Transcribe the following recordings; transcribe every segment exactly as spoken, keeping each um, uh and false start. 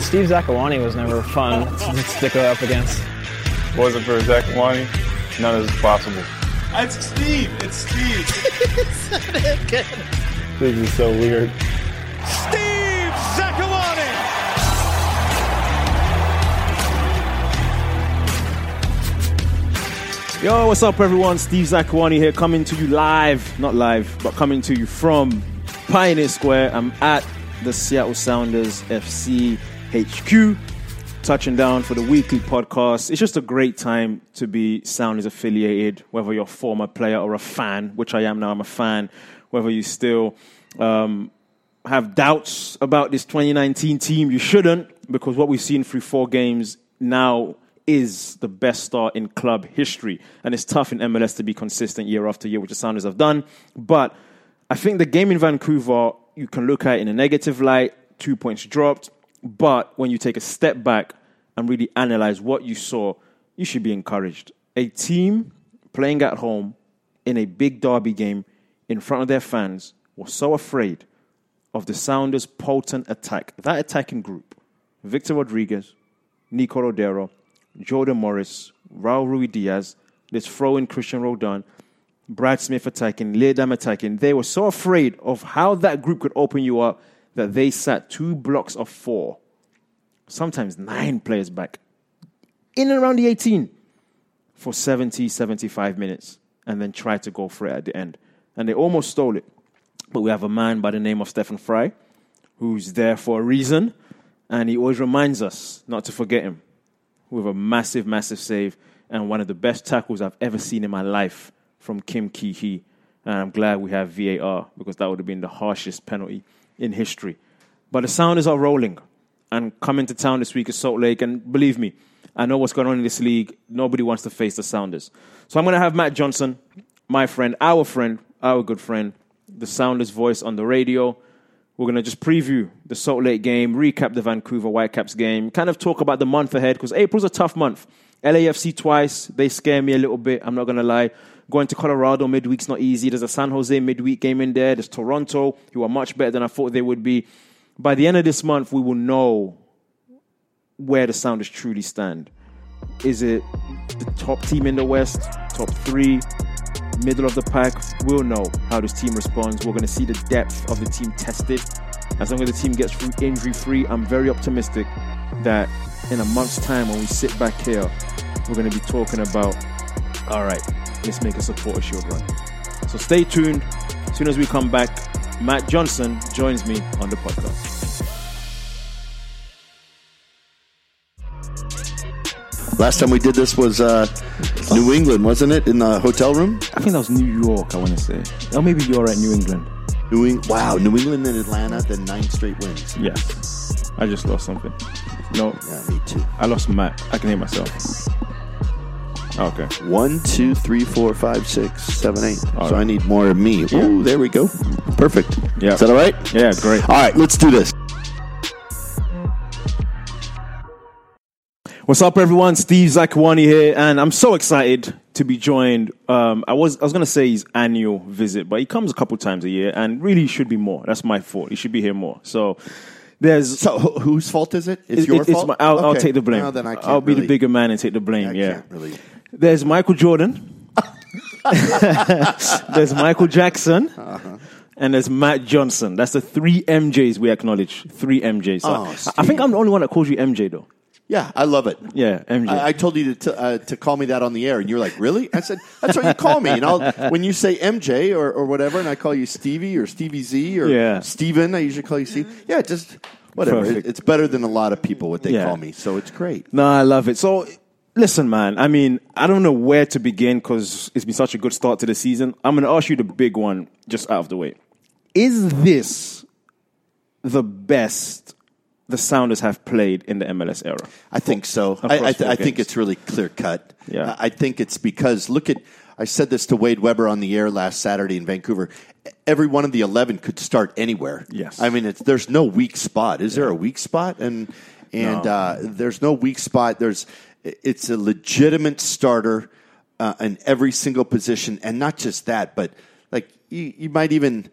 Steve Zakuani was never fun to go up against. If it wasn't for Zakuani, none of this is possible. It's Steve! It's Steve! This is so weird. Steve Zakuani! Yo, what's up everyone? Steve Zakuani here, coming to you live, not live, but coming to you from Pioneer Square. I'm at the Seattle Sounders F C H Q, touching down for the weekly podcast. It's just a great time to be Sounders affiliated, whether you're a former player or a fan, which I am now. I'm a fan. Whether you still um, have doubts about this twenty nineteen team, you shouldn't, because what we've seen through four games now is the best start in club history. And it's tough in M L S to be consistent year after year, which the Sounders have done. But I think the game in Vancouver, you can look at it in a negative light, two points dropped. But when you take a step back and really analyze what you saw, you should be encouraged. A team playing at home in a big derby game in front of their fans was so afraid of the Sounders' potent attack. That attacking group, Victor Rodriguez, Nico Lodeiro, Jordan Morris, Raúl Ruidíaz, let's throw in Christian Roldan, Brad Smith attacking, Leerdam attacking. They were so afraid of how that group could open you up that they sat two blocks of four, sometimes nine players back, in and around the eighteen for seventy, seventy-five minutes, and then tried to go for it at the end. And they almost stole it. But we have a man by the name of Stefan Frei, who's there for a reason, and he always reminds us not to forget him, with a massive, massive save and one of the best tackles I've ever seen in my life from Kim Kee-hee. And I'm glad we have V A R, because that would have been the harshest penalty in history. But the Sounders are rolling and coming to town this week is Salt Lake. And believe me, I know what's going on in this league. Nobody wants to face the Sounders. So I'm going to have Matt Johnson, my friend, our friend, our good friend, the Sounders voice on the radio. We're going to just preview the Salt Lake game, recap the Vancouver Whitecaps game, kind of talk about the month ahead, because April's a tough month. L A F C twice, they scare me a little bit, I'm not going to lie. Going to Colorado midweek's not easy. There's a San Jose midweek game in there. There's Toronto, who are much better than I thought they would be. By the end of this month, we will know where the Sounders truly stand. Is it the top team in the West, top three, middle of the pack? We'll know how this team responds. We're going to see the depth of the team tested. As long as the team gets through injury-free, I'm very optimistic that in a month's time, when we sit back here, we're going to be talking about, all right, let's make a supporter shield run. So stay tuned. As soon as we come back, Matt Johnson joins me on the podcast. Last time we did this was uh, New England, wasn't it? In the hotel room? I think that was New York, I want to say. Or maybe you're at New England. New Eng- Wow, New England and Atlanta, then nine straight wins. Yes. I just lost something. No. Yeah, me too. I lost Matt. I can hear myself. Okay. One, two, three, four, five, six, seven, eight. All so right. I need more of me. Yeah. Ooh, there we go. Perfect. Yeah. Is that all right? Yeah, great. All right, let's do this. What's up, everyone? Steve Zakuani here, and I'm so excited to be joined. Um, I was I was going to say his annual visit, but he comes a couple times a year, and really should be more. That's my fault. He should be here more. So. There's so wh- whose fault is it? It's it, your it's fault? My, I'll, okay. I'll take the blame. No, then I can't I'll be really. the bigger man and take the blame, I yeah. Can't really. There's Michael Jordan. There's Michael Jackson. Uh-huh. And there's Matt Johnson. That's the three M Js we acknowledge. Three M Js. So oh, I, I think I'm the only one that calls you M J, though. Yeah, I love it. Yeah, M J. I, I told you to t- uh, to call me that on the air, and you were like, really? I said, that's what you call me. And I'll, when you say M J or, or whatever, and I call you Stevie or Stevie Z or yeah. Steven, I usually call you Steve. Yeah, just whatever. It, it's better than a lot of people, what they yeah. call me, so it's great. No, I love it. So, listen, man, I mean, I don't know where to begin because it's been such a good start to the season. I'm going to ask you the big one just out of the way. Is this the best the Sounders have played in the M L S era? I think so. I, I, th- I think it's really clear-cut. Yeah. I think it's because, look at, I said this to Wade Weber on the air last Saturday in Vancouver, every one of the eleven could start anywhere. Yes. I mean, it's, there's no weak spot. Is yeah. there a weak spot? And and no. Uh, there's no weak spot. There's It's a legitimate starter uh, in every single position, and not just that, but like you, you might even...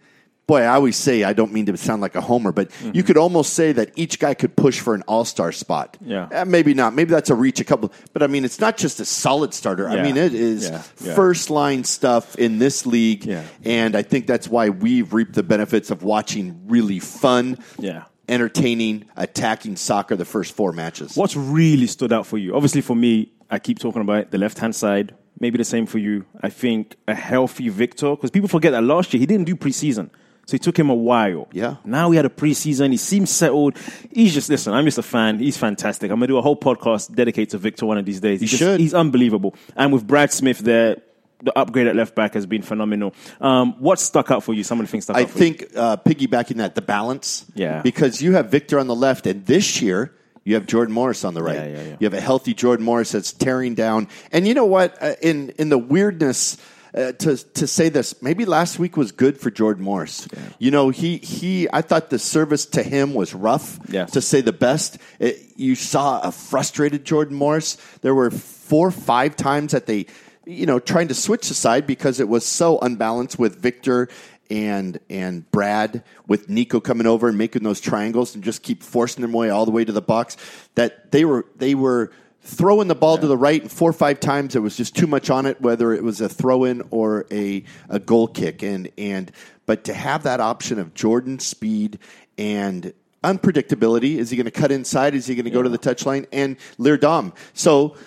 boy, I always say, I don't mean to sound like a homer, but mm-hmm. you could almost say that each guy could push for an all-star spot. Yeah. Eh, maybe not. Maybe that's a reach a couple. But, I mean, it's not just a solid starter. Yeah. I mean, it is yeah. Yeah. first-line stuff in this league. Yeah. And I think that's why we've reaped the benefits of watching really fun, yeah. entertaining, attacking soccer the first four matches. What's really stood out for you? Obviously, for me, I keep talking about it, the left-hand side. Maybe the same for you. I think a healthy Victor, because people forget that last year he didn't do preseason. So it took him a while. Yeah. Now we had a preseason. He seems settled. He's just, listen, I'm just a fan. He's fantastic. I'm going to do a whole podcast dedicated to Victor one of these days. He should. He's unbelievable. And with Brad Smith there, the upgrade at left back has been phenomenal. Um, what stuck out for you? Some of the things stuck I out for think, you. I uh, think, piggybacking that, the balance. Yeah. Because you have Victor on the left, and this year you have Jordan Morris on the right. Yeah, yeah, yeah. You have a healthy Jordan Morris that's tearing down. And you know what? Uh, in, in the weirdness... Uh, to to say this, maybe last week was good for Jordan Morris. Yeah. You know, he, he I thought the service to him was rough, yes. to say the best. It, you saw a frustrated Jordan Morris. There were four or five times that they, you know, trying to switch the side because it was so unbalanced with Victor and and Brad, with Nico coming over and making those triangles and just keep forcing them away all the way to the box, that they were they were – throwing the ball yeah. to the right, and four or five times it was just too much on it, whether it was a throw-in or a, a goal kick. And and but to have that option of Jordan, speed, and unpredictability, is he going to cut inside? Is he going to yeah. go to the touchline? And Leerdam. So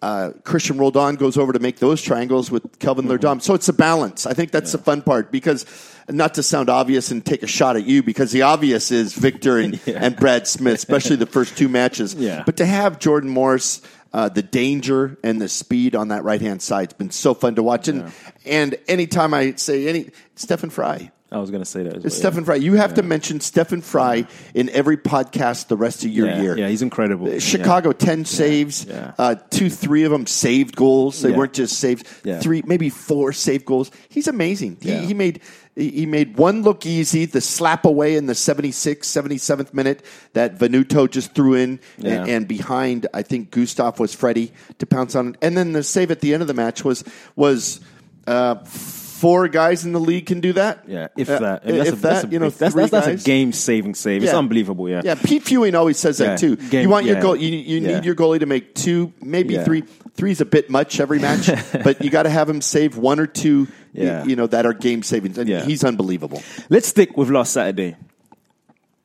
uh, Christian Roldan goes over to make those triangles with Kelvin mm-hmm. Leerdam. So it's a balance. I think that's yeah. the fun part, because not to sound obvious and take a shot at you, because the obvious is Victor and, yeah. and Brad Smith, especially the first two matches. Yeah. But to have Jordan Morris, uh, the danger and the speed on that right-hand side, it's been so fun to watch. And, yeah. and anytime I say any – Stefan Frei. I was going to say that as well. It's yeah. Stefan Frei. You have yeah. to mention Stefan Frei in every podcast the rest of your yeah. year. Yeah, he's incredible. Chicago, yeah. ten yeah. saves, yeah. Uh, two, three of them saved goals. They yeah. weren't just saves. Yeah. Three, maybe four saved goals. He's amazing. Yeah. He, he made – He made one look easy, the slap away in the seventy-sixth, seventy-seventh minute that Venuto just threw in, yeah. and, and behind, I think, Gustav was Freddie to pounce on it. And then the save at the end of the match was was uh, four guys in the league can do that. Yeah, if uh, that. If, that's if a, that, that's a, you know, if that's, that's, that's a game-saving save. Yeah. It's unbelievable, yeah. Yeah, Pete Fewing always says that, yeah. too. Game, you want yeah. your goal, you, you yeah. need your goalie to make two, maybe yeah. three. Three's a bit much every match, but you got to have him save one or two. Yeah. You know, that are game savings. And yeah. he's unbelievable. Let's stick with last Saturday.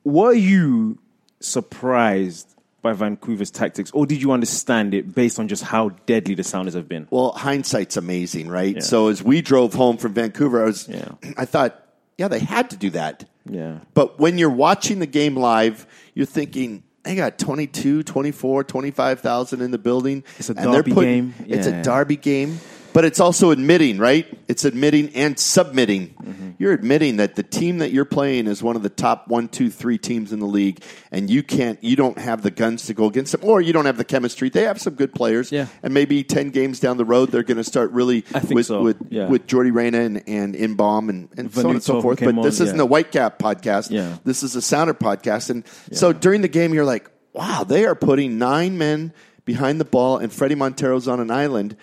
Were you surprised by Vancouver's tactics, or did you understand it based on just how deadly the Sounders have been? Well, hindsight's amazing, right? Yeah. So as we drove home from Vancouver, I was, yeah. I thought, yeah, they had to do that. Yeah. But when you're watching the game live, you're thinking, they got twenty-two, twenty-four, twenty-five thousand in the building. It's a derby game. Yeah. It's a derby game. But it's also admitting, right? It's admitting and submitting. Mm-hmm. You're admitting that the team that you're playing is one of the top one, two, three teams in the league, and you can't, you don't have the guns to go against them, or you don't have the chemistry. They have some good players, yeah. and maybe ten games down the road, they're going to start really I think with so. with, yeah. with Jordi Reyna and, and Imbaum and, and so on and so forth. But on, this isn't yeah. a Whitecap podcast. Yeah. This is a Sounder podcast. And yeah. so during the game, you're like, wow, they are putting nine men behind the ball, and Freddie Montero's on an island.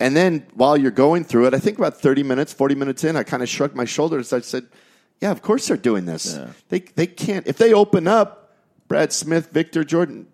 And then while you're going through it, I think about thirty minutes, forty minutes in, I kind of shrugged my shoulders. I said, yeah, of course they're doing this. Yeah. They they can't. If they open up, Brad Smith, Victor, Jordan,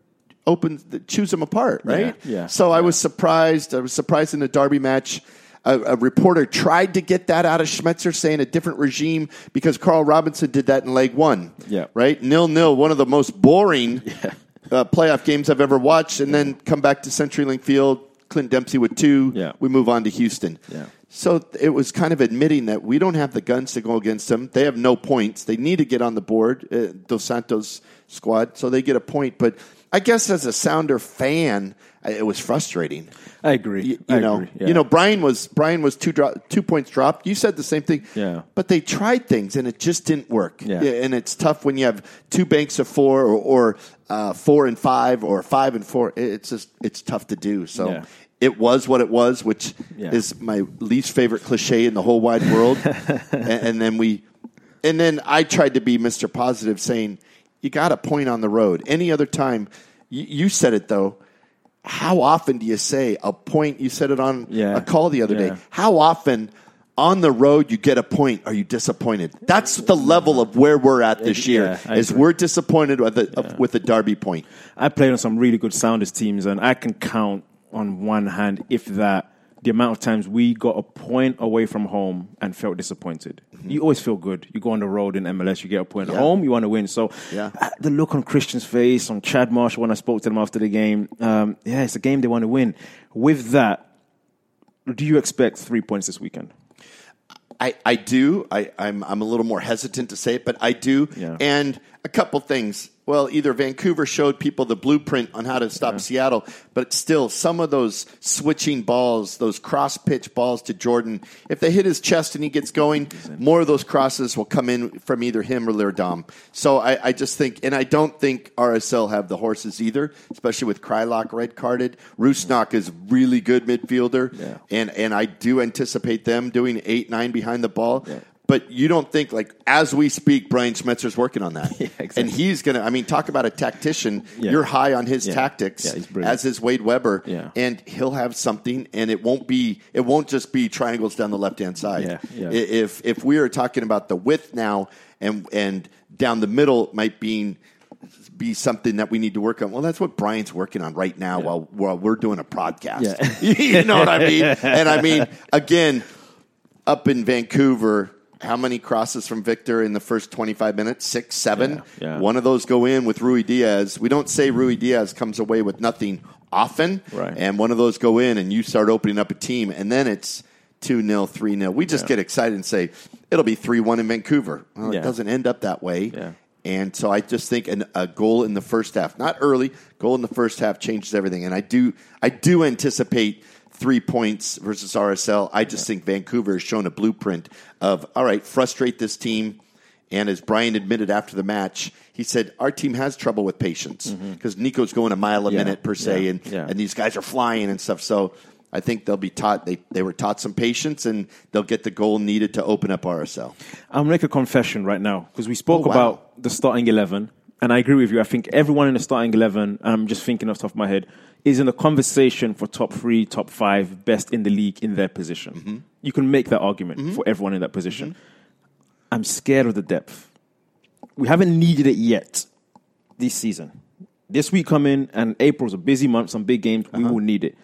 open, choose them apart, right? Yeah. yeah. So yeah. I was surprised. I was surprised in the derby match. A, a reporter tried to get that out of Schmetzer, saying a different regime, because Carl Robinson did that in leg one, yeah. right? nil-nil, one of the most boring yeah. uh, playoff games I've ever watched. And yeah. then come back to CenturyLink Field. Clint Dempsey with two. Yeah. We move on to Houston. Yeah. So it was kind of admitting that we don't have the guns to go against them. They have no points. They need to get on the board, uh, Dos Santos squad, so they get a point. But I guess as a Sounder fan, it was frustrating. I agree. You, you I know, agree. Yeah. You know, Brian was Brian was two dro- two points dropped. You said the same thing. Yeah. But they tried things and it just didn't work. Yeah. And it's tough when you have two banks of four, or, or uh, four and five, or five and four. It's just it's tough to do. So. Yeah. It was what it was, which yeah. is my least favorite cliche in the whole wide world. and, and then we, and then I tried to be Mister Positive, saying, "You got a point on the road." Any other time, you, you said it though. How often do you say a point? You said it on yeah. a call the other yeah. day. How often on the road, you get a point. Are you disappointed? That's the level of where we're at this year, yeah, is we're disappointed with the, yeah. with the Derby point. I played on some really good Sounders teams, and I can count on one hand, if that, the amount of times we got a point away from home and felt disappointed. Mm-hmm. You always feel good. You go on the road in M L S, you get a point yeah. at home, you want to win. So yeah. the look on Christian's face, on Chad Marshall when I spoke to them after the game, um, yeah, it's a game they want to win. With that, do you expect three points this weekend? I, I do. I, I'm I'm a little more hesitant to say it, but I do. Yeah. And a couple things. Well, either Vancouver showed people the blueprint on how to stop yeah. Seattle, but still, some of those switching balls, those cross-pitch balls to Jordan, if they hit his chest and he gets going, more of those crosses will come in from either him or Leerdam. So I, I just think, and I don't think R S L have the horses either, especially with Kreilach red-carded. Rusnak is really good midfielder, yeah. and, and I do anticipate them doing eight nine behind the ball. Yeah. But you don't think, like, as we speak, Brian Schmetzer's working on that. Yeah, exactly. And he's going to, I mean, talk about a tactician. Yeah. You're high on his yeah. tactics, yeah, as is Wade Weber. Yeah. And he'll have something, and it won't be, it won't just be triangles down the left-hand side. Yeah. Yeah. If if we are talking about the width now, and and down the middle might be, be something that we need to work on. Well, that's what Brian's working on right now yeah. while, while we're doing a broadcast. Yeah. You know what I mean? And I mean, again, up in Vancouver, how many crosses from Victor in the first twenty-five minutes? Six, seven. Yeah, yeah. One of those go in with Ruidíaz. We don't say Ruidíaz comes away with nothing often. Right. And one of those go in, and you start opening up a team, and then it's two nil, three nil. We just yeah. get excited and say, it'll be three one in Vancouver. Well, yeah. it doesn't end up that way. Yeah. And so I just think an, a goal in the first half, not early, goal in the first half changes everything. And I do, I do anticipate three points versus R S L. I just yeah. think Vancouver has shown a blueprint of, all right, frustrate this team. And as Brian admitted after the match, he said, our team has trouble with patience because mm-hmm. Nico's going a mile a yeah. minute per se, yeah. and yeah. and these guys are flying and stuff. So I think they'll be taught, they, they were taught some patience, and they'll get the goal needed to open up R S L. I'll make a confession right now because we spoke oh, wow. about the starting eleven. And I agree with you. I think everyone in the starting eleven, I'm just thinking off the top of my head, is in a conversation for top three, top five, best in the league in their position. Mm-hmm. You can make that argument mm-hmm. for everyone in that position. Mm-hmm. I'm scared of the depth. We haven't needed it yet this season. This week come in, and April's a busy month, some big games. Uh-huh. We will need it.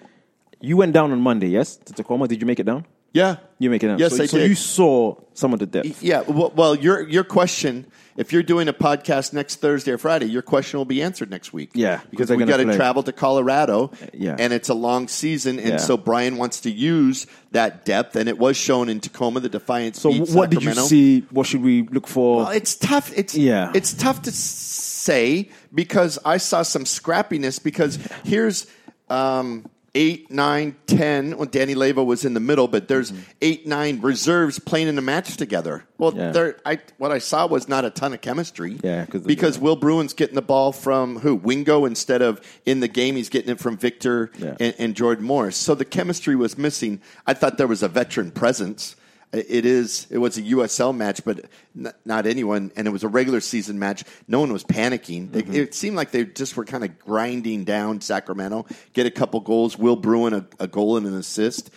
You went down on Monday, yes, to Tacoma. Did you make it down? Yeah. You make it down. Yes, so, I so did. So you saw some of the depth. Yeah. Well, well, your your question, if you're doing a podcast next Thursday or Friday, your question will be answered next week. Yeah. Because we've got to travel to Colorado, yeah. and it's a long season, and yeah. so Brian wants to use that depth, and it was shown in Tacoma, the Defiance So beat what Sacramento. Did you see? What should we look for? Well, it's tough. It's, yeah. it's tough to say because I saw some scrappiness because yeah. here's um, – Eight, nine, ten. Well, Danny Leyva was in the middle, but there's mm-hmm. eight, nine reserves playing in a match together. Well, yeah. there. I what I saw was not a ton of chemistry. Yeah, because yeah. Will Bruin's getting the ball from who? Wingo instead of in the game. He's getting it from Victor yeah. and, and Jordan Morris. So the chemistry was missing. I thought there was a veteran presence. It is. It was a U S L match, but n- not anyone, and it was a regular season match. No one was panicking. They, mm-hmm. It seemed like they just were kind of grinding down Sacramento, get a couple goals. Will Bruin a, a goal and an assist.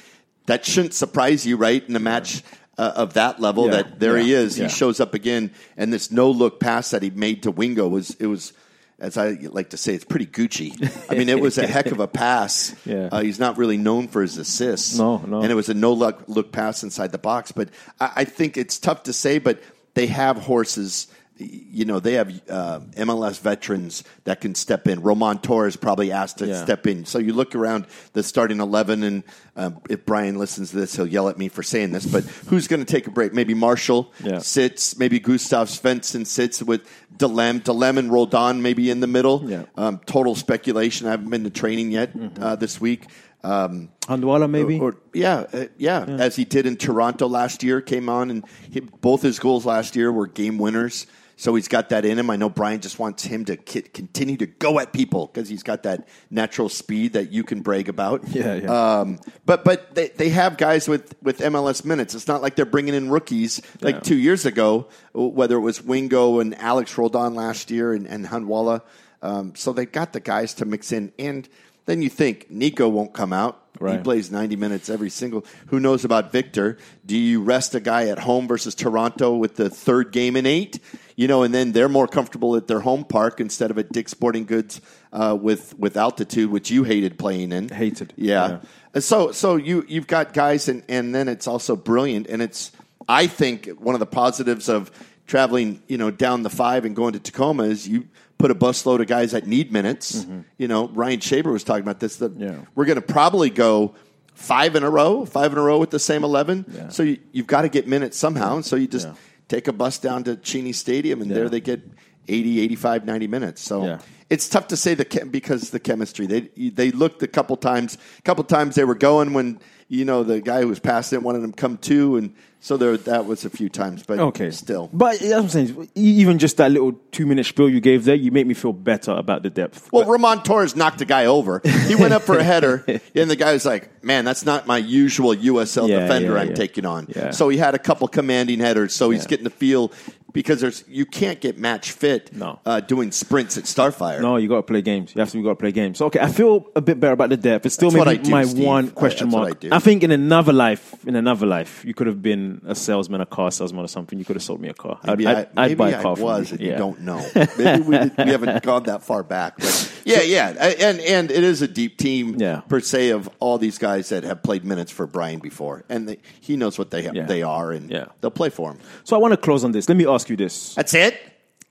That shouldn't surprise you, right? In a match uh, of that level, yeah. that there yeah. he is. Yeah. He shows up again, and this no look pass that he made to Wingo was it was. As I like to say, it's pretty Gucci. I mean, it was a heck of a pass. Yeah. Uh, he's not really known for his assists. No, no. And it was a no-luck look pass inside the box. But I, I think it's tough to say, but they have horses. You know, they have uh, M L S veterans that can step in. Roman Torres probably asked to yeah. step in. So you look around the starting eleven, and uh, if Brian listens to this, he'll yell at me for saying this. But who's going to take a break? Maybe Marshall yeah. sits. Maybe Gustav Svensson sits with Delem. Delem and Roldan maybe in the middle. Yeah. Um, total speculation. I haven't been to training yet mm-hmm. uh, this week. Um, Handwalla maybe? Or, or, yeah, uh, yeah, yeah, as he did in Toronto last year, came on, and he, both his goals last year were game winners. So he's got that in him. I know Brian just wants him to ki- continue to go at people because he's got that natural speed that you can brag about. Yeah, yeah. Um, but but they, they have guys with, with M L S minutes. It's not like they're bringing in rookies like yeah. two years ago, whether it was Wingo and Alex Roldan last year and, and Handwalla. Um, so they've got the guys to mix in. And then you think Nico won't come out. Right. He plays ninety minutes every single. Who knows about Victor? Do you rest a guy at home versus Toronto with the third game in eight? You know, and then they're more comfortable at their home park instead of at Dick's Sporting Goods uh, with with altitude, which you hated playing in. Hated, yeah. yeah. So so you you've got guys, and, and then it's also brilliant, and it's I think one of the positives of traveling, you know, down the five and going to Tacoma is you put a busload of guys that need minutes. Mm-hmm. You know, Ryan Shaver was talking about this. That yeah. We're going to probably go five in a row, five in a row with the same eleven. Yeah. So you, you've got to get minutes somehow. And so you just yeah. take a bus down to Cheney Stadium, and yeah. there they get eighty, eighty-five, ninety minutes. So yeah. it's tough to say the chem- because the chemistry. They they looked a couple times. A couple times they were going when, you know, the guy who was passing it wanted them to come to, and so there that was a few times, but okay. still. But that's what I'm saying. Even just that little two-minute spiel you gave there, you made me feel better about the depth. Well, but- Roman Torres knocked a guy over. He went up for a header, and the guy was like, man, that's not my usual U S L yeah, defender yeah, I'm yeah. taking on. Yeah. So he had a couple commanding headers, so he's yeah. getting the feel. Because there's you can't get match fit no. uh, doing sprints at Starfire. No, you got to play games. You have to you got to play games. Okay, I feel a bit better about the depth. It's still that's maybe do, my Steve. one question I, mark. I, I think in another life, in another life, you could have been a salesman, a car salesman, or something. You could have sold me a car. Maybe I'd, I, I'd, I'd maybe buy a car. I was, from you. And yeah. you don't know. Maybe we, did, we haven't gone that far back. But yeah, yeah, and and it is a deep team yeah. per se of all these guys that have played minutes for Brian before, and they, he knows what they have, yeah. they are, and yeah. they'll play for him. So I want to close on this. Let me ask. You this. That's it?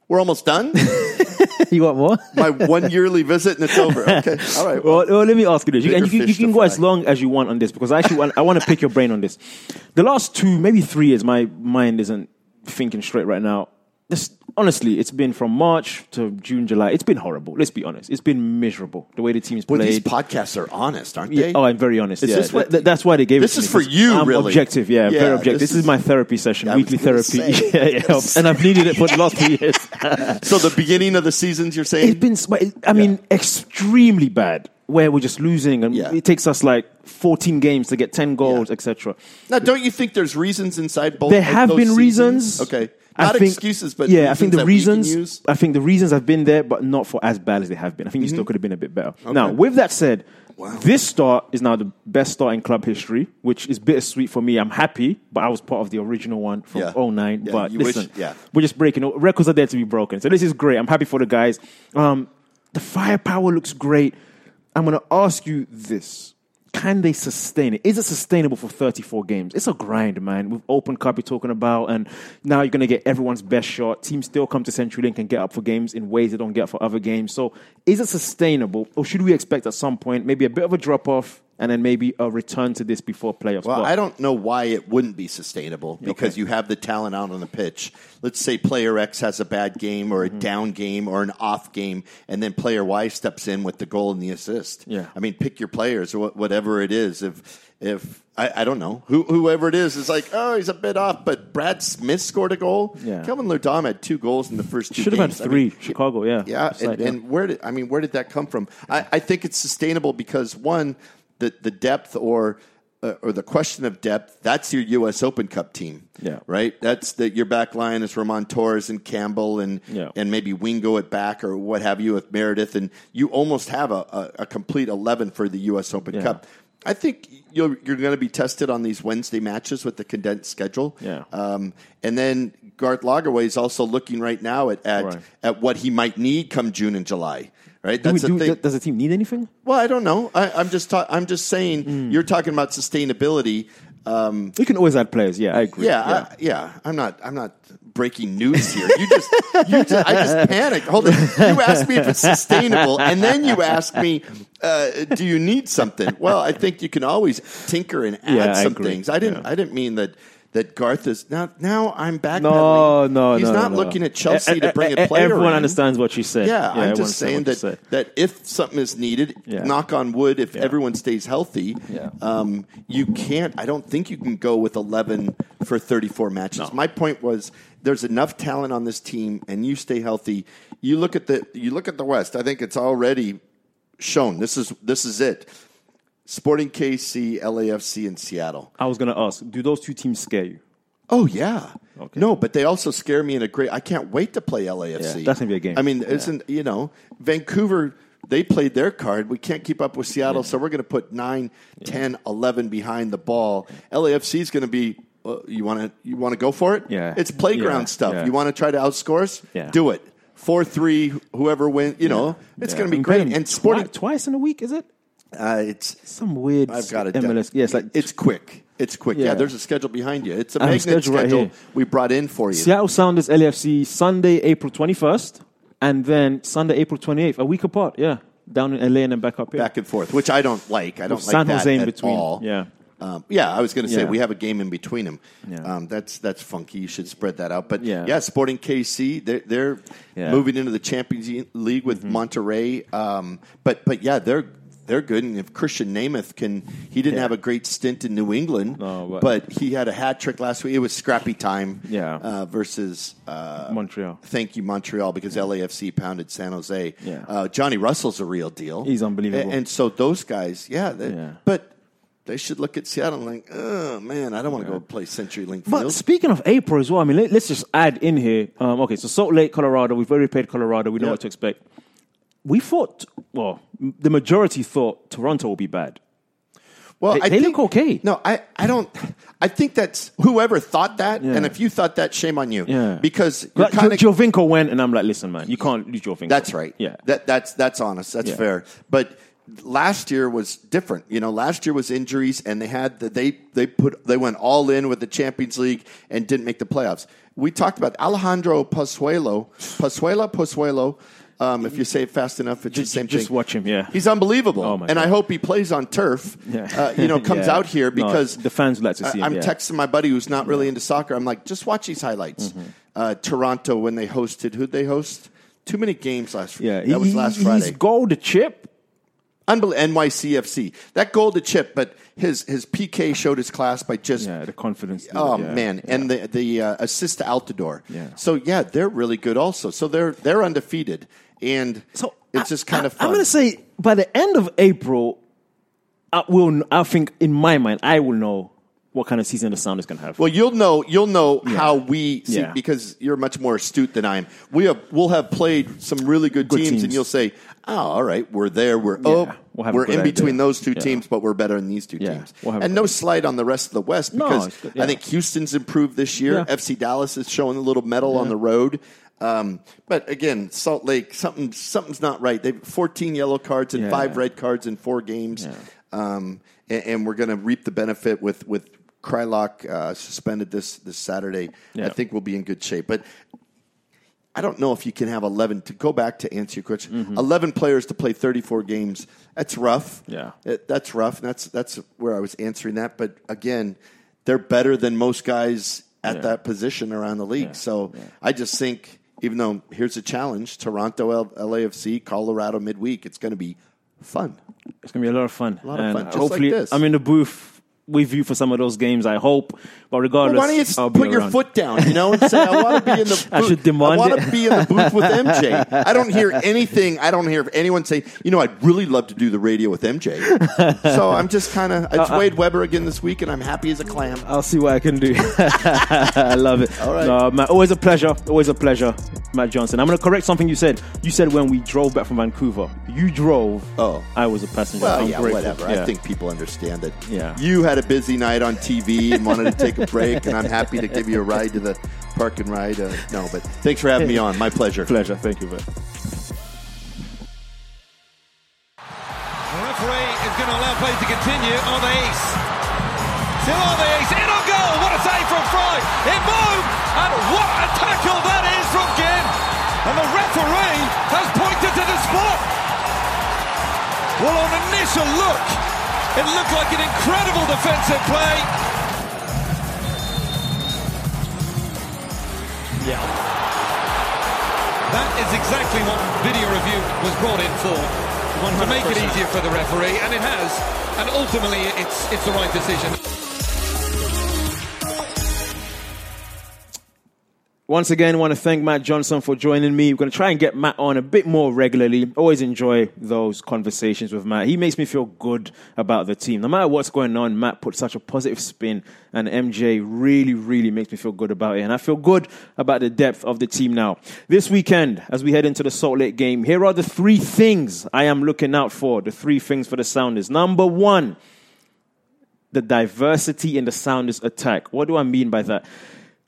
We're almost done? You want more? My one yearly visit and it's over. Okay. All right. Well, well, well let me ask you this. You, and you, you can go fly. as long as you want on this because I actually want, I want to pick your brain on this. The last two, maybe three years, my mind isn't thinking straight right now. Just, honestly, it's been from March to June, July. It's been horrible. Let's be honest. It's been miserable. The way the team's played. Well, these podcasts are honest, aren't they? Yeah. Oh, I'm very honest. Is yeah. this what Th- that's why they gave this it to me. This is for you, I'm really. objective. Yeah, yeah, very objective. This, this is, is my therapy session, yeah, weekly therapy. yeah, yeah. Yes. And I've needed it for the last three years. So the beginning of the seasons, you're saying? It's been, I mean, yeah. extremely bad. Where we're just losing, and yeah. it takes us like fourteen games to get ten goals, yeah. et cetera. Now, don't you think there's reasons inside both? There have those been seasons? reasons. Okay. Not I think, excuses, but yeah, I think the reasons. I think the reasons have been there, but not for as bad as they have been. I think mm-hmm. you still could have been a bit better. Okay. Now, with that said, wow. this start is now the best start in club history, which is bittersweet for me. I'm happy, but I was part of the original one from yeah. oh nine. Yeah, but listen, wish, yeah. we're just breaking records are there to be broken, so this is great. I'm happy for the guys. Um, the firepower looks great. I'm going to ask you this. Can they sustain it? Is it sustainable for thirty-four games? It's a grind, man. With Open Cup you're talking about, and now you're going to get everyone's best shot. Teams still come to CenturyLink and get up for games in ways they don't get for other games. So is it sustainable, or should we expect at some point maybe a bit of a drop-off and then maybe a return to this before playoffs? Well, but I don't know why it wouldn't be sustainable because okay. you have the talent out on the pitch. Let's say player X has a bad game or a mm-hmm. down game or an off game, and then player Y steps in with the goal and the assist. Yeah. I mean, pick your players or whatever it is. If if I, I don't know. Who, whoever it is is like, oh, he's a bit off, but Brad Smith scored a goal. Yeah. Kelvin Leerdam had two goals in the first two Should games. Should have had three. I mean, Chicago, yeah. Yeah, and, like, yeah. and where did I mean, where did that come from? I, I think it's sustainable because, one, The, the depth or uh, or the question of depth, that's your U S Open Cup team, yeah. right? That's the, your back line is Roman Torres and Campbell and yeah. and maybe Wingo at back or what have you with Meredith, and you almost have a, a, a complete eleven for the U S Open yeah. Cup. I think you're, you're going to be tested on these Wednesday matches with the condensed schedule. Yeah. Um, and then Garth Lagerwey is also looking right now at at, right. at what he might need come June and July. Right? Do That's we, the do, thing. Does the team need anything? Well, I don't know. I, I'm just ta- I'm just saying mm. you're talking about sustainability. Um, you can always add players. Yeah, I agree. Yeah, yeah. I, yeah. I'm not. I'm not breaking news here. You just. you just I just panicked. Hold on. You asked me if it's sustainable, and then you asked me, uh, "Do you need something?" Well, I think you can always tinker and add yeah, some I things. I didn't. Yeah. I didn't mean that. That Garth is now. Now I'm back. No, no, He's no. He's not no. looking at Chelsea a, to bring a, a player. Everyone in. understands what you said. Yeah, yeah, I'm just saying that say. that if something is needed, yeah. knock on wood, if yeah. everyone stays healthy, yeah. um, you can't. I don't think you can go with eleven for thirty-four matches. No. My point was there's enough talent on this team, and you stay healthy. You look at the you look at the West. I think it's already shown. This is this is it. Sporting K C, L A F C, and Seattle. I was going to ask, do those two teams scare you? Oh, yeah. Okay. No, but they also scare me in a great – I can't wait to play L A F C. Yeah, that's going to be a game. I mean, yeah. isn't – you know, Vancouver they played their card. We can't keep up with Seattle, yeah. so we're going to put nine, yeah. ten, eleven behind the ball. L A F C is going to be, uh, you want to you want to go for it? Yeah. It's playground yeah. stuff. Yeah. You want to try to outscore us? Yeah. Do it. four three, whoever wins, you yeah. know, it's yeah. going to be I'm great. And Sporting twi- twice in a week, is it? Uh, it's some weird I've got it M L S. Yes, yeah, like it's quick. It's quick. Yeah. yeah, there's a schedule behind you. It's a magnet schedule, schedule right we brought in for you. Seattle Sounders L A F C Sunday, April twenty-first, and then Sunday, April twenty-eighth, a week apart. Yeah, down in L A and then back up here. Back and forth, which I don't like. I don't With like San that Jose in at between. all. Yeah. Um, yeah, I was going to say yeah. we have a game in between them. Yeah. Um, that's that's funky. You should spread that out. But yeah, yeah Sporting K C, they're, they're yeah. moving into the Champions League with mm-hmm. Monterrey. Um, but but yeah, they're they're good. And if Christian Namath can, he didn't yeah. have a great stint in New England, no, but, but he had a hat trick last week. It was scrappy time. Yeah. Uh, versus uh, Montreal. Thank you, Montreal, because yeah. L A F C pounded San Jose. Yeah. Uh, Johnny Russell's a real deal. He's unbelievable. And, and so those guys, yeah, they, yeah. but. They should look at Seattle and like, oh, man, I don't want to yeah. go play CenturyLink Field. But speaking of April as well, I mean, let, let's just add in here. Um, okay, so Salt Lake, Colorado. We've already played Colorado. We know yep. what to expect. We thought, well, the majority thought Toronto would be bad. Well, they, I they think, look okay. No, I, I don't. I think that's whoever thought that, yeah. and if you thought that, shame on you. Yeah. Because like, kinda, Jovinko went, and I'm like, listen, man, you can't lose Jovinko. That's right. Yeah. That that's that's honest. That's yeah. fair. But last year was different. You know, last year was injuries, and they had the, they they put they went all in with the Champions League and didn't make the playoffs. We talked about Alejandro Pozuelo, Pozuelo, Pozuelo. Um, if you say it fast enough, it's just, the same just thing. Just watch him, yeah. He's unbelievable, oh my and God. I hope he plays on turf. Yeah. Uh, you know, comes yeah. out here because no, the fans would like to see him. I'm yeah. texting my buddy who's not really into soccer. I'm like, just watch these highlights. Mm-hmm. Uh, Toronto when they hosted, who'd they host? Too many games last. Yeah, that he, was last he's Friday. He's goal to chip. Unbelievable. N Y C F C. That goal to chip, but his his P K showed his class by just... Yeah, the confidence. Oh, yeah, man. Yeah. And the, the uh, assist to Altidore. Yeah. So, yeah, they're really good also. So they're they're undefeated. And so it's I, just kind I, of fun. I'm going to say, by the end of April, I, will, I think, in my mind, I will know what kind of season the Sounders going to have. Well, you'll know you'll know yeah. how we see, yeah. because you're much more astute than I am. We have, we'll have played some really good, good teams, teams, and you'll say, oh, all right, we're there. We're yeah. oh, we'll have we're in between idea. those two yeah. teams, but we're better than these two yeah. teams. We'll and no slide on the rest of the West, because no, yeah. I think Houston's improved this year. Yeah. F C Dallas is showing a little medal yeah. on the road. Um, but again, Salt Lake, something something's not right. They've fourteen yellow cards and yeah. five red cards in four games, yeah. um, and, and we're going to reap the benefit with with Kreilach uh, suspended this this Saturday. Yeah. I think we'll be in good shape. But I don't know if you can have eleven to go back to answer your question. Mm-hmm. eleven players to play thirty-four games. That's rough. Yeah, it, that's rough. And that's that's where I was answering that. But again, they're better than most guys at yeah. that position around the league. Yeah. So yeah. I just think, even though here's a challenge: Toronto, L- L A F C, Colorado midweek. It's going to be fun. It's going to be a lot of fun. A lot and of fun. Just hopefully, like this. I'm in the booth with you for some of those games, I hope. But regardless, well, why don't you I'll put your around. foot down, you know, and say, I want to be in the booth. I should demand I want it. to be in the booth with M J. I don't hear anything. I don't hear anyone say, you know, I'd really love to do the radio with M J. So I'm just kind of, it's uh, Wade Weber again this week, and I'm happy as a clam. I'll see what I can do. I love it. All right. No, Matt, always a pleasure. Always a pleasure, Matt Johnson. I'm going to correct something you said. You said when we drove back from Vancouver, you drove. Oh. I was a passenger. Well, I'm yeah, grateful. whatever. Yeah. I think people understand that. Yeah. You had a busy night on T V and wanted to take a break, and I'm happy to give you a ride to the park and ride. Uh, no, but thanks for having me on. My pleasure. Pleasure. Thank you, man. The referee is going to allow play to continue on the ice. Still on the ice. In on goal. What a save from Frei. It moved, and what a tackle that is from Ginn. And the referee has pointed to the spot. Well, on initial look, it looked like an incredible defensive play. Yeah. That is exactly what video review was brought in for. one hundred percent To make it easier for the referee, and it has. And ultimately, it's it's the right decision. Once again, I want to thank Matt Johnson for joining me. We're going to try and get Matt on a bit more regularly. Always enjoy those conversations with Matt. He makes me feel good about the team. No matter what's going on, Matt puts such a positive spin, and M J really, really makes me feel good about it. And I feel good about the depth of the team now. This weekend, as we head into the Salt Lake game, here are the three things I am looking out for, the three things for the Sounders. Number one, the diversity in the Sounders attack. What do I mean by that?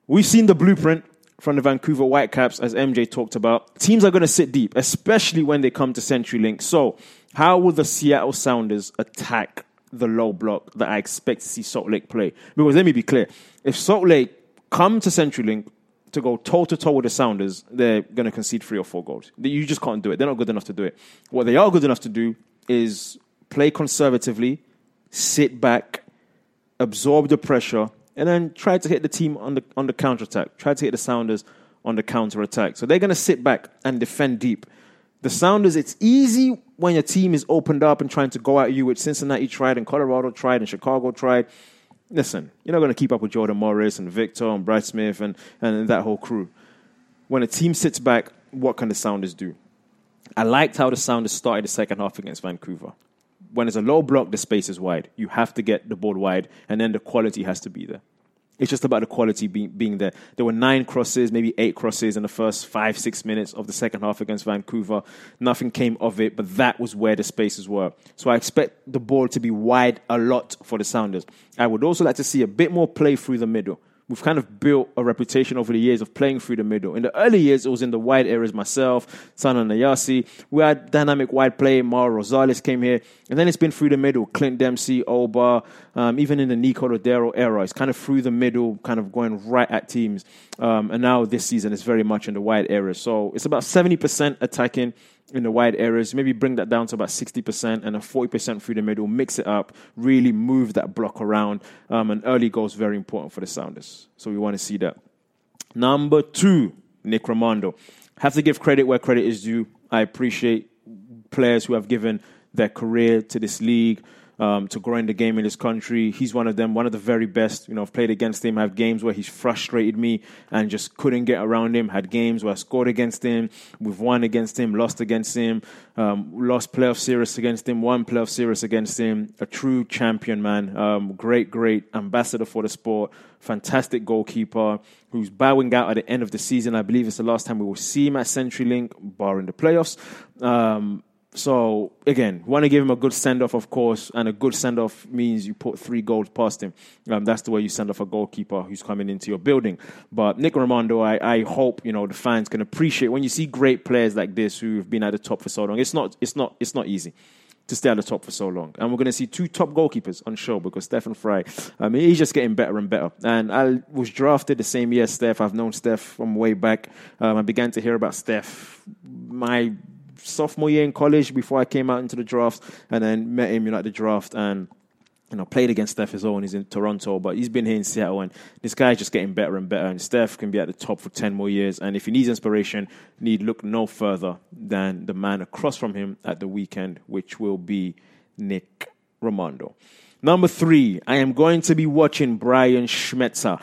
We've seen the blueprint from the Vancouver Whitecaps, as M J talked about. Teams are going to sit deep, especially when they come to CenturyLink. So how will the Seattle Sounders attack the low block that I expect to see Salt Lake play? Because let me be clear. If Salt Lake come to CenturyLink to go toe-to-toe with the Sounders, they're going to concede three or four goals. You just can't do it. They're not good enough to do it. What they are good enough to do is play conservatively, sit back, absorb the pressure, and then try to hit the team on the on the counter-attack. Try to hit the Sounders on the counter-attack. So they're going to sit back and defend deep. The Sounders, it's easy when your team is opened up and trying to go at you, which Cincinnati tried and Colorado tried and Chicago tried. Listen, you're not going to keep up with Jordan Morris and Victor and Brad Smith and, and that whole crew. When a team sits back, what can the Sounders do? I liked how the Sounders started the second half against Vancouver. When it's a low block, the space is wide. You have to get the ball wide, and then the quality has to be there. It's just about the quality being, being there. There were nine crosses, maybe eight crosses in the first five, six minutes of the second half against Vancouver. Nothing came of it, but that was where the spaces were. So I expect the ball to be wide a lot for the Sounders. I would also like to see a bit more play through the middle. We've kind of built a reputation over the years of playing through the middle. In the early years, it was in the wide areas myself, Sana Nayasi. We had dynamic wide play. Mauro Rosales came here. And then it's been through the middle. Clint Dempsey, Oba, um, even in the Nico Lodeiro era. It's kind of through the middle, kind of going right at teams. Um, and now this season, it's very much in the wide areas. So it's about seventy percent attacking in the wide areas. Maybe bring that down to about sixty percent and a forty percent through the middle. Mix it up. Really move that block around. Um, and early goals very important for the Sounders. So we want to see that. Number two, Nick Rimando. Have to give credit where credit is due. I appreciate players who have given their career to this league, um, to growing the game in this country. He's one of them, one of the very best. You know, I've played against him. I have games where he's frustrated me and just couldn't get around him. Had games where I scored against him. We've won against him, lost against him, um, lost playoff series against him, won playoff series against him. A true champion, man. Um, great, great ambassador for the sport. Fantastic goalkeeper who's bowing out at the end of the season. I believe it's the last time we will see him at CenturyLink, barring the playoffs. Um, So, again, want to give him a good send-off, of course, and a good send-off means you put three goals past him. Um, that's the way you send off a goalkeeper who's coming into your building. But Nick Rimando, I, I hope, you know, the fans can appreciate when you see great players like this who've been at the top for so long. It's not, it's not, it's not easy to stay at the top for so long. And we're going to see two top goalkeepers on show because Stefan Frei, I mean, he's just getting better and better. And I was drafted the same year, Steph. I've known Steph from way back. Um, I began to hear about Steph my sophomore year in college before I came out into the draft, and then met him, you know, at the draft, and you know, played against Steph as well, and he's in Toronto, but he's been here in Seattle, and this guy's just getting better and better, and Steph can be at the top for ten more years, and if he needs inspiration, need look no further than the man across from him at the weekend, which will be Nick Rimando. Number three, I am going to be watching Brian Schmetzer.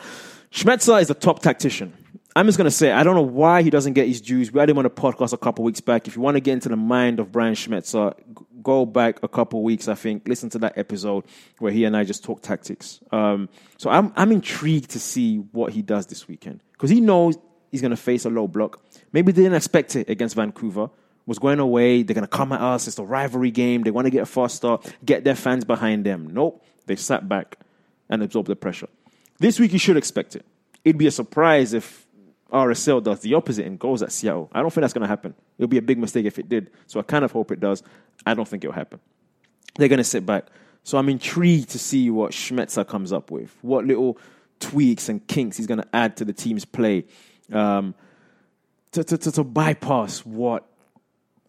Schmetzer is the top tactician. I'm just going to say, I don't know why he doesn't get his dues. We had him on a podcast a couple weeks back. If you want to get into the mind of Brian Schmetzer, go back a couple weeks, I think. Listen to that episode where he and I just talk tactics. Um, so I'm I'm intrigued to see what he does this weekend. Because he knows he's going to face a low block. Maybe they didn't expect it against Vancouver. Was going away. They're going to come at us. It's a rivalry game. They want to get a fast start. Get their fans behind them. Nope. They sat back and absorbed the pressure. This week, you should expect it. It'd be a surprise if R S L does the opposite and goes at Seattle. I don't think that's going to happen. It'll be a big mistake if it did. So I kind of hope it does. I don't think it'll happen. They're going to sit back. So I'm intrigued to see what Schmetzer comes up with, what little tweaks and kinks he's going to add to the team's play um, to, to, to, to bypass what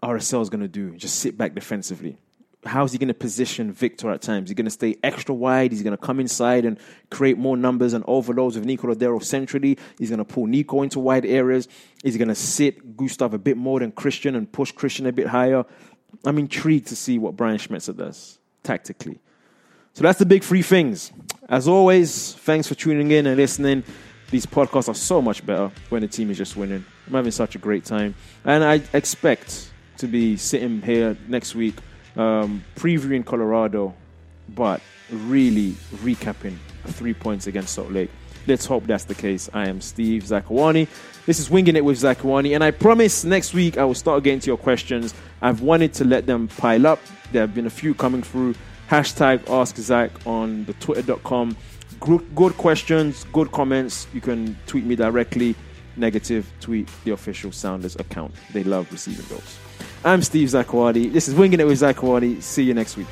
R S L is going to do, just sit back defensively. How's he going to position Victor at times? He's going to stay extra wide. He's going to come inside and create more numbers and overloads with Nico Lodeiro centrally. He's going to pull Nico into wide areas. He's going to sit Gustav a bit more than Christian and push Christian a bit higher. I'm intrigued to see what Brian Schmetzer does tactically. So that's the big three things. As always, thanks for tuning in and listening. These podcasts are so much better when the team is just winning. I'm having such a great time. And I expect to be sitting here next week um, previewing Colorado, but really recapping three points against Salt Lake. Let's hope that's the case. I am Steve Zakuani. This is Winging It with Zakuani. And I promise next week I will start getting to your questions. I've wanted to let them pile up. There have been a few coming through. Hashtag Ask Zach on the twitter dot com. Good questions, good comments. You can tweet me directly. Negative, tweet the official Sounders account. They love receiving those. I'm Steve Zakuani. This is Winging It with Zakuani. See you next week.